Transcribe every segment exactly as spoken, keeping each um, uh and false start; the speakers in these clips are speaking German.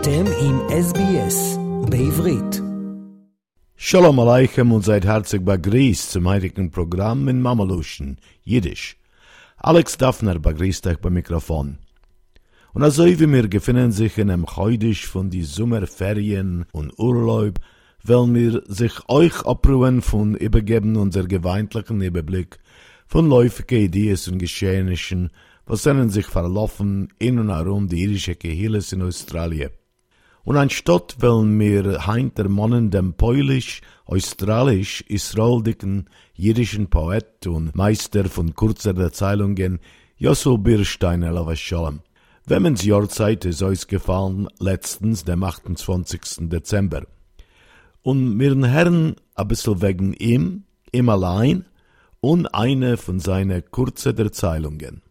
אתם עם S B S בעברית. Shalom Aleichem und seid herzlich begrüßt zum heutigen Programm in Mameluschen, Jiddisch. Alex Dafner begrüßt euch beim Mikrofon. Und also wie wir befinden sich in einem Heidisch von die Sommerferien und Urlaub, wollen wir sich euch abruhen von übergeben unser gewöhnlichen Überblick von läufigen Ideen und Geschehnissen, was können sich verlaufen in und herum die jüdische Kehilles in Australien. Und anstatt wollen wir hinter Mannen dem Polisch, Australisch, israeldicken, jüdischen Poet und Meister von kurzer Erzählungen, Yosl Birshtein, Alav Shalom. Wem ins Jahrzeit ist euch gefallen, letztens, dem achtundzwanzigsten Dezember. Und wir Herren ein bisschen wegen ihm, ihm allein, und eine von seinen kurzen Erzählungen.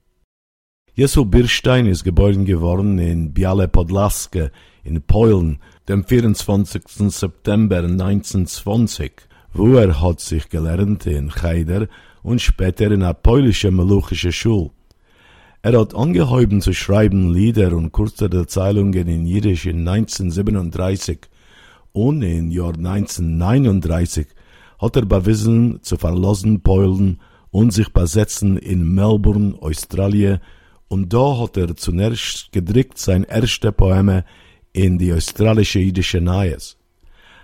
Yosl Birshtein ist geboren geworden in Biała Podlaska in Polen, dem vierundzwanzigsten September neunzehnhundertzwanzig, wo er hat sich gelernt in Cheder und später in einer polnischen meluchischen Schule. Er hat angehoben zu schreiben Lieder und kurze Erzählungen in Jiddisch in neunzehnhundertsiebenunddreißig und im Jahr neunzehnhundertneununddreißig hat er bewiesen zu verlassen Polen und sich besetzen in Melbourne, Australien, und da hat er zunächst gedrückt sein erste Poeme in die australische jüdische Neues.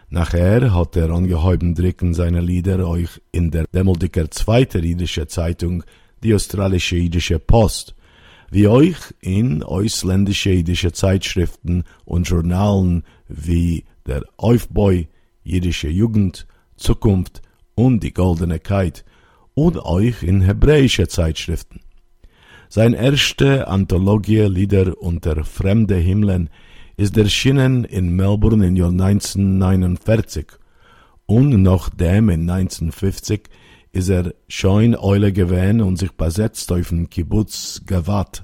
Nachher hat er angehoben drücken seine Lieder euch in der Demoldiker zweite jüdische Zeitung, die australische jüdische Post, wie euch in ausländische jüdische Zeitschriften und Journalen wie der Euphboj, jüdische Jugend, Zukunft und die Goldene Keyt und euch in hebräische Zeitschriften. Sein erste Anthologie Lieder unter fremde Himmeln ist erschienen in Melbourne im Jahr neunzehnhundertneunundvierzig und nachdem in neunzehnhundertfünfzig ist er schon Eule gewesen und sich besetzt auf den Kibbutz Gawad.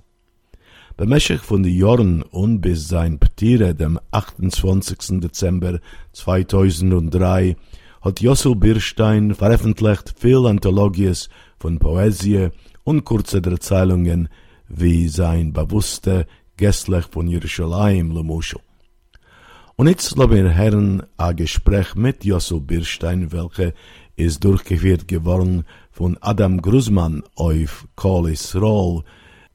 Bemessig von den Jahren und bis sein Ptire dem achtundzwanzigsten Dezember zweitausenddrei hat Yosl Birshtein veröffentlicht viele Anthologies von Poesie und kurze Erzählungen wie sein bewusster Gesslech von Yerushalayim Lemoscho. Und jetzt lassen wir Herren ein Gespräch mit Yosl Birshtein, welches ist durchgeführt geworden von Adam Grusmann auf Kol Yisrael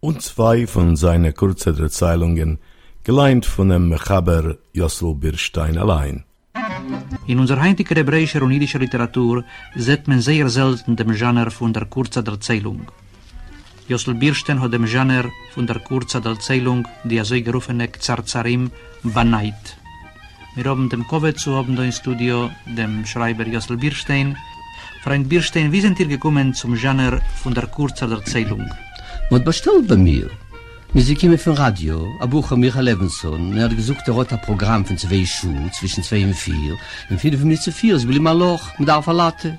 und zwei von seinen kurzen Erzählungen, geleint von dem Mechaber Yosl Birshtein allein. In unserer heutigen hebräischer und jüdischer Literatur sieht man sehr selten den Genre von der kurzen Erzählung. Yosl Birshtein hat dem Genre von der kurzen Erzählung die so gerufene Tzartzarim benannt. Wir haben dem Kovet zu haben im Studio, dem Schreiber Yosl Birshtein. Frank Birshtein, wie sind ihr gekommen zum Genre von der kurzen Erzählung? Was bestellt bei mir? Musik immer vom Radio, ein Buch von Michael Levinson. Er hat gesucht ein roter Programm von zwei Schuhe, zwischen zwei und vier. Und viele von mir zu vier, es will immer ein Loch, mit einer Latte.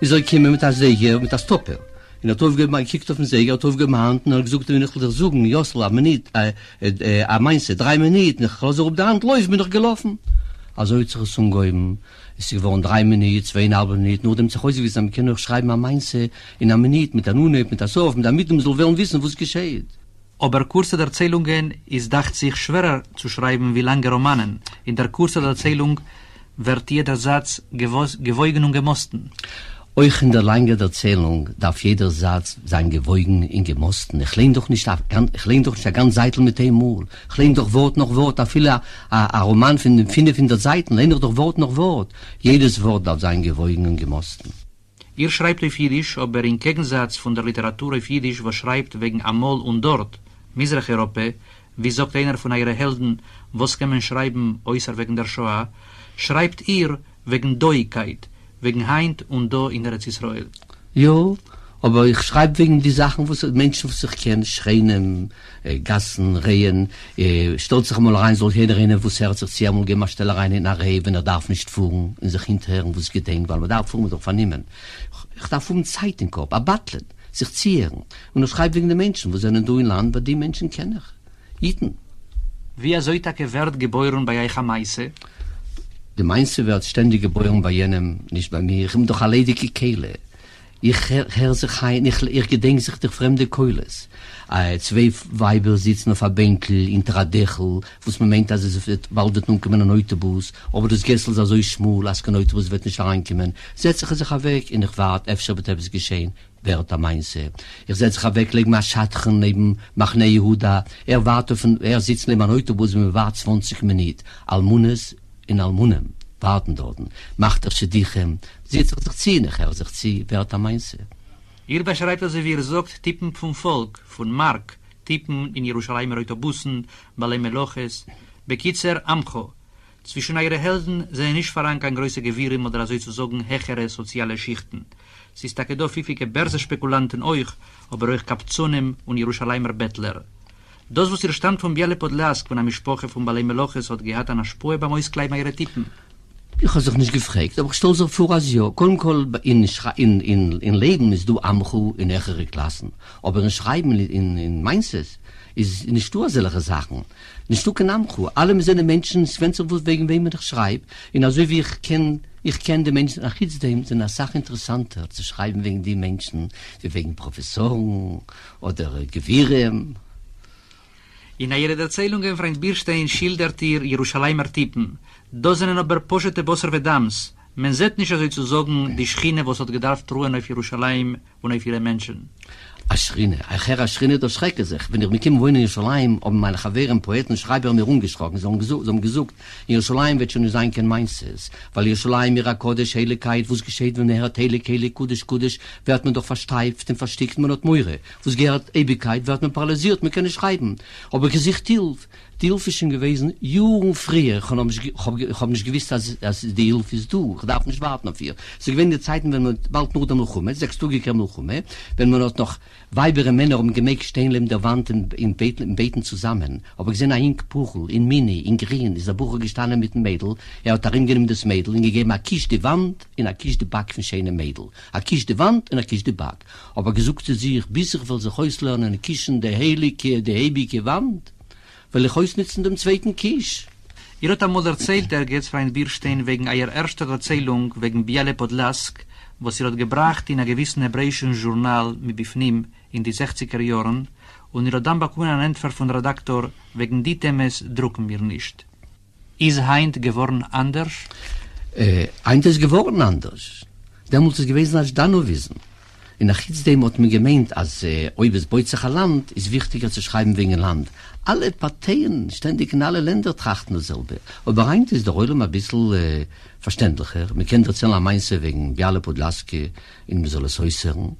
Wieso ich komme mit der Säge, mit der Stopper? In der Tov gemeint, gekickt auf den Säge, auf den Tov gemeint, und er gesucht, wenn ich will suchen, Josla, eine Minute, äh, äh, äh, meinst du, drei Minuten, ich lasse auf der Hand, läuft, bin ich gelaufen. Also ich habe es umgegeben, es waren drei Minuten, zweieinhalb Minuten, nur dem zu Hause wissen, wir können auch schreiben, am Mainze, in einer Minute, mit der Nune, mit der Sof, mit der Mitte, wir sollen wissen, was geschieht. Aber kurze Erzählungen ist, dachte sich, schwerer zu schreiben wie lange Romanen. In der kurzen Erzählung wird jeder Satz gewogen und gemosten. Euch in der langen Erzählung darf jeder Satz sein gewogen und gemosten. Ich lehne doch nicht auf, ich lehne doch nicht auf ganz Seiten mit dem Mund. Ich lehne doch Wort nach Wort. Da viele ein Roman finden von der Seiten, lehne doch Wort nach Wort. Jedes Wort darf sein gewogen und gemosten. Ihr schreibt auf Jiddisch, aber im Gegensatz von der Literatur auf Jiddisch, was schreibt wegen Amol und dort. Mizrach-Europe, wie sagt einer von euren Helden, was kann man schreiben, äußer wegen der Shoah, schreibt ihr wegen Doigkeit, wegen Heint und Do in Eretz Israel. Jo, aber ich schreibe wegen die Sachen, wo Menschen auf sich kennen, schreien, äh, Gassen, Rehen, äh, stellt sich mal rein, soll jeder rein, wo es Herz sich ziehen, mal gehen, mal stelle rein in eine Rehe, wenn er darf nicht fuhren, in sich hinterher, wo es gedenkt, weil man darf fuhren, doch vernehmen. Ich, ich darf fuhren Zeit im Kopf, abatteln. Sich ziehen. Und er schreibt wegen den Menschen, wo sind du im Land, weil die Menschen kenne ich. Jeden. Wie er so Tage wird geboren bei euch am Meise? Die Meise wird ständig geboren bei jenem, nicht bei mir. Ich bin doch eine ledige Kehle. Ich höre sich ein, ich, ich gedenke sich der fremde Keules. Äh, zwei Weiber sitzen auf einem Bänkel, in der Dächel, wo es man meint, dass es bald wird nun kommen ein Autobus, aber das Gessel ist so schmul, als kein Autobus wird nicht reinkommen. Setze ich sich weg und ich warte, öfter wird etwas geschehen. Wer da meinst du? Ich setze mich weg, lege mal Schatten neben Machne Yehuda. Er wartet auf ein, er sitzt neben einem Autobus und wartet zwanzig Minuten. Almunes in Almunem. Warten dort. Macht er Schädichem. Sitzt er sich ziehen, ich höre sich ziehen. Wer da meinst du? Ihr beschreibt also, wie ihr sagt, Tippen vom Volk, von Mark, Tippen in Jerusalem, Autobussen, Balei Meloches, Bekitzer, Amcho. Zwischen euren Helden sind nicht voran kein größer Gewirr oder so zu sagen, hechere soziale Schichten. Sie ist da viele Börsenspekulanten euch, aber euch Kapzonen und Jerusalemer Bettler. Das, was ihr stammt von Biała Podlaska, von einer Sprache von Balei Meloches, hat gehabt an der Spur bei uns gleich eure Tippen. Ich habe es nicht gefragt, aber ich stelle es vor, als ja. In, in, in, in Leben ist du Amchu in echere Klassen, aber in Schreiben, in, in Mainzes, ist nicht nur solche Sachen. Nicht nur kein Amchu. Alle sind Menschen, wenn sie wegen wem ich schreibe, und also wie ich kenne, Ich kenne die Menschen nach Hitzdem, sind eine Sache interessanter zu schreiben wegen den Menschen, wie wegen Professoren oder Gewirren. In einer Erzählungen, Frank Birshtein schildert ihr Jerusalemer Typen. Da sind aber Poschete Bosser Vedams. Man sieht nicht, also zu sagen, die Schiene, was hat gedarf, truhen auf Jerusalem und auf ihre Menschen. A Schrine, a Herr, a Schrine, das schreckt sich. Wenn ich mit ihm wohne in Jerusalem, ob meine Chaveren, Poeten, Schreiber mir rumgeschrocken, sie haben gesucht, in Jerusalem wird schon sein kein Meinses, weil Jerusalem ihrer Kodesh, Heiligkeit, wo es geschieht, wenn er hat Heilig, Heilig, Kudisch, Kudisch, wird man doch versteift und versteckt man hat Meure. Wo es gehört Ewigkeit, wird man paralysiert, man kann nicht schreiben. Aber Gesicht Hilf, die Hilf ist schon gewesen, Jungen früher, ich habe nicht, hab nicht gewusst, dass, dass die Hilf ist du, ich darf nicht warten auf ihr. So gewinnen die Zeiten, wenn man bald nur da mal kommen, sechs Tage kann man kommen, wenn man noch weibere Männer um Gemäck stehen neben der Wand im, im, Beten, im Beten zusammen. Aber ich sehe ein Puchel, in Mini, in Grien, ist der Bucher gestanden mit dem Mädel. Er hat darin genommen das Mädel und gegeben, er kischt die Wand und er kischt die Back von schönen Mädel. Er kischt die Wand und er kischt die Back. Aber gesucht sie sich, bis ich will sich auslernen und kischen die heilige, die ewige Wand. Weil ich heus nützen dem zweiten Kisch. Ihr hat einmal erzählt, er geht Freund Birshtein, wegen eurer ersten Erzählung, wegen Biała Podlaska, was ihr hat gebracht in einem gewissen hebräischen Journal mit Bifnim in die sechziger Jahren, und ihr hat dann bekommen einen Entwurf von Redaktor, wegen die Themes drucken wir nicht. Ist Heint geworden anders? Äh, Heint ist geworden anders. Da muss es gewesen, als da noch wissen. In der Chitzdem hat man gemeint, als äh, Oibes Beutzacher Land ist wichtiger zu schreiben wegen Land. Alle Parteien, ständig in alle Länder trachten dasselbe. Aber eigentlich ist der Eulam ein bisschen äh, verständlicher. Man kennt erzählen am meisten wegen Biała Podlaska, in man soll es äußern.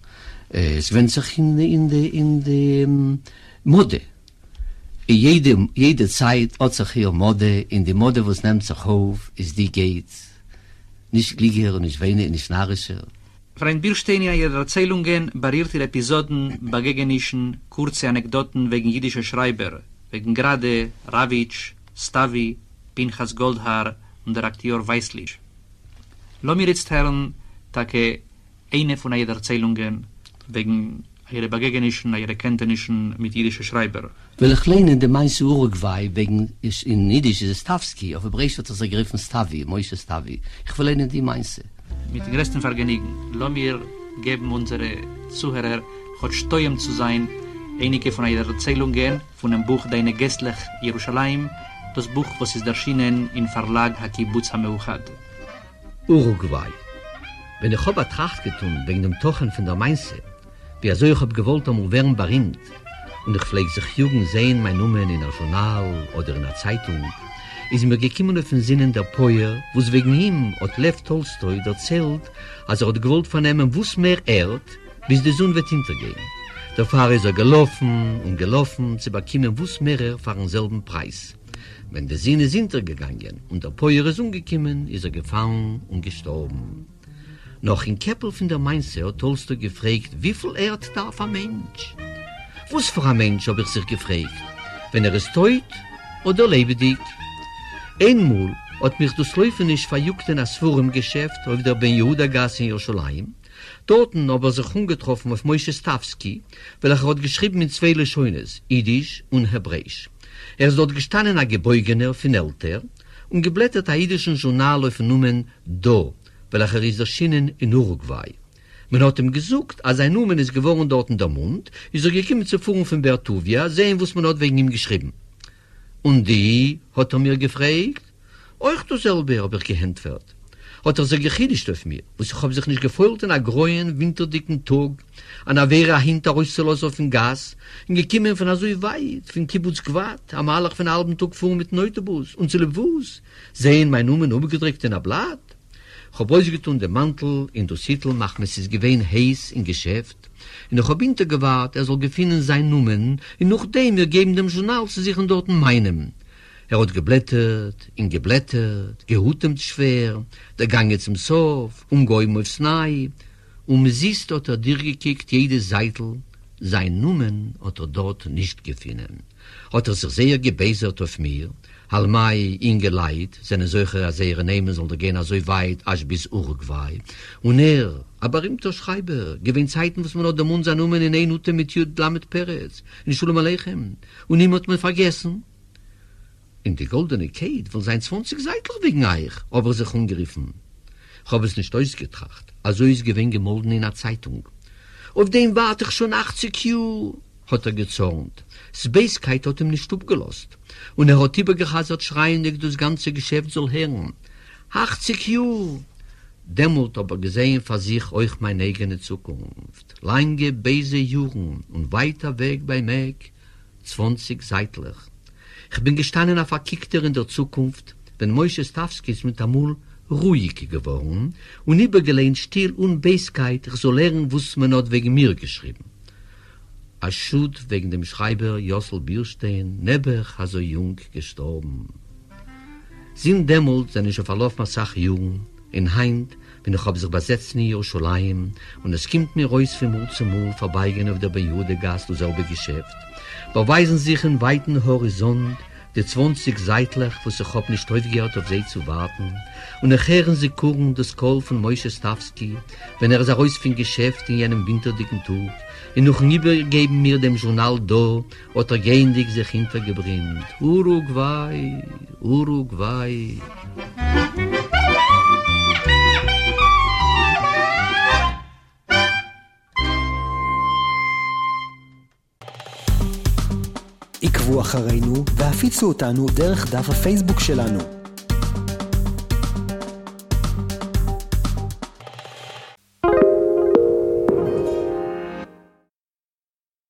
Äh, es wendet sich in der in de, in de, um, Mode. Jede, jede Zeit hat sich hier Mode. In die Mode, was nimmt sich auf, ist die geht. Nicht glücklicher, nicht weniger, nicht narischer. Freund Birshtein, in Ihren Erzählungen barriert Ihr Episoden, Begegnungen, kurze Anekdoten wegen jüdischer Schreiber, wegen Grade, Ravitsch, Stavi, Pinchas Goldhar und der Akteur Weißlich. Lass mir jetzt hören, Tage, eine von Ihren Erzählungen wegen Ihrer Begegnungen, Ihrer Kenntnissen mit jüdischen Schreiber. Weil ich lehne in der Mainz Uruguay, wegen in Jiddisch ist Stawski, auf Hebräisch wird das ergriffen Stavi, Moishe Stavi. Ich lehne die Mainz. Mit den größten Vergnügen. Lass mir geben unsere Zuhörer, Gott steuern zu sein, einige von einer Erzählungen von dem Buch Deine Gästlech Jerusalem, das Buch, was ist erschienen im Verlag Hakibutz HaMeuchad. Uruguay. Wenn ich habe Tracht getan, wegen dem Tochen von der Mainze, wie er so ich habe gewollt, um zu werden berühmt, und ich pflege sich Jugend sehen, mein Numen in der Journal oder in der Zeitung, ist mir gekommen auf den Sinnen der Poyer, wo es wegen ihm hat Lef Tolstoi erzählt, als er hat gewollt von ihm, wo es mehr ehrt, bis der Sonne wird hintergehen. Der Fahrer ist er gelaufen und gelaufen, zu bekommen, wo es mehr für denselben Preis. Wenn der Sinn ist hintergegangen und der Poyer ist umgekommen, ist er gefallen und gestorben. Noch in Keppel von der Mainzer hat Tolstoi gefragt, wie viel ehrt darf ein Mensch? Was für ein Mensch, habe ich sich gefragt, wenn er es teut oder lebendig? Einmal hat mich das Läufenisch verjuckt in das Forum-Geschäft auf der Ben-Yehuda-Gasse in Yerushalayim. Dort habe ich sich umgetroffen auf Moishe Stawski, weil er hat geschrieben in zwei Leschones, Jiddisch und Hebräisch. Er ist dort gestanden als Gebeugener von Elter und geblättert ein jüdischen Journal auf den Numen Do, weil er ist erschienen in Uruguay. Man hat ihm gesucht, als ein Numen ist geworden dort in der Mund, ist er gekommen zur Führung von Bertuvia, sehen, was man hat wegen ihm geschrieben. Und die, hat er mir gefragt, euch doch selber, ob er gehend wird. Hat er sich gechidischt auf mir, und ich habe sich nicht gefolgt in einem großen, winterdicken Tag, an der Vera hinter Rüsselos auf dem Gas, und gekommen von so weit, von Kibbutz Gwad, am Alach von einem halben Tag vor mit dem Autobus, und zu Lebus, sehen mein Numen umgedrückt in einem Blatt. Ich habe ausgetun den Mantel, in der Sittel macht mir es gewähnt heiß im Geschäft, und ich habe hintergewahrt, er soll gefunden sein Numen, und nachdem wir geben dem Journal zu sich und dort meinem. Er hat geblättert, ihn geblättert, gehutemt schwer, der Gang jetzt im Sof, umgäum aufs Nei, und man sieht, hat er dir gekickt, jede Seitel, sein Numen hat er dort nicht gefunden. Hat er sich sehr gebesert auf mir, Halmai ihn geleit, seine Söcher, als er nehmen soll, der gehen so weit, als bis Uruguay. Und er, aber im Schreiber, gewinnt Zeiten, was man noch der Mund sein Numen in ein Ute mit Jud Lamed Peretz, in Shulam Aleichem, und niemand mehr vergessen. In die Goldene Keyt will sein zwanzig Seitler wegen euch, aber sich umgriffen. Ich habe es nicht ausgetracht, also ist gewinn gemolden in der Zeitung. Auf dem warte ich schon achtzig Jahre, hat er gezornt. Spacekeit hat ihm nicht abgelost. Und er hat übergehasert schreiendig, das ganze Geschäft soll hören. achtzig Jahre! Demut aber gesehen für sich euch meine eigene Zukunft. Lange, beise Jungen und weiter Weg bei mir, zwanzig Seitler. Ich bin gestanden auf ein Kickter in der Zukunft, wenn Moische Stawski ist mit Amul ruhig geworden und übergelehnt still und Beiskeit, ich soll lernen, was man hat wegen mir geschrieben. Ein Schut wegen dem Schreiber Yosl Birshtein, nebach also jung gestorben. Sind demult, denn ich auf Alof Masach jung, in Heint, wenn ich auf sich besetzt in Yerushalayim und es kommt mir raus von Mund zu Mund vorbeigehen auf der Bejude-Gast und selbe Geschäft. Beweisen sich in weiten Horizont die zwanzig Seitler, wo sich hab nicht häufig hat, auf sie zu warten, und erkehren sie Kuchen des Kohl von Moishe Stawski, wenn er es herausfindet Geschäft in jenem winterdicken Tug, und noch nie übergeben mir dem Journal da, oder gendig sich hintergebringt. Uruguay, Uruguay. עקבו אחרינו והפיצו אותנו דרך דף הפייסבוק שלנו.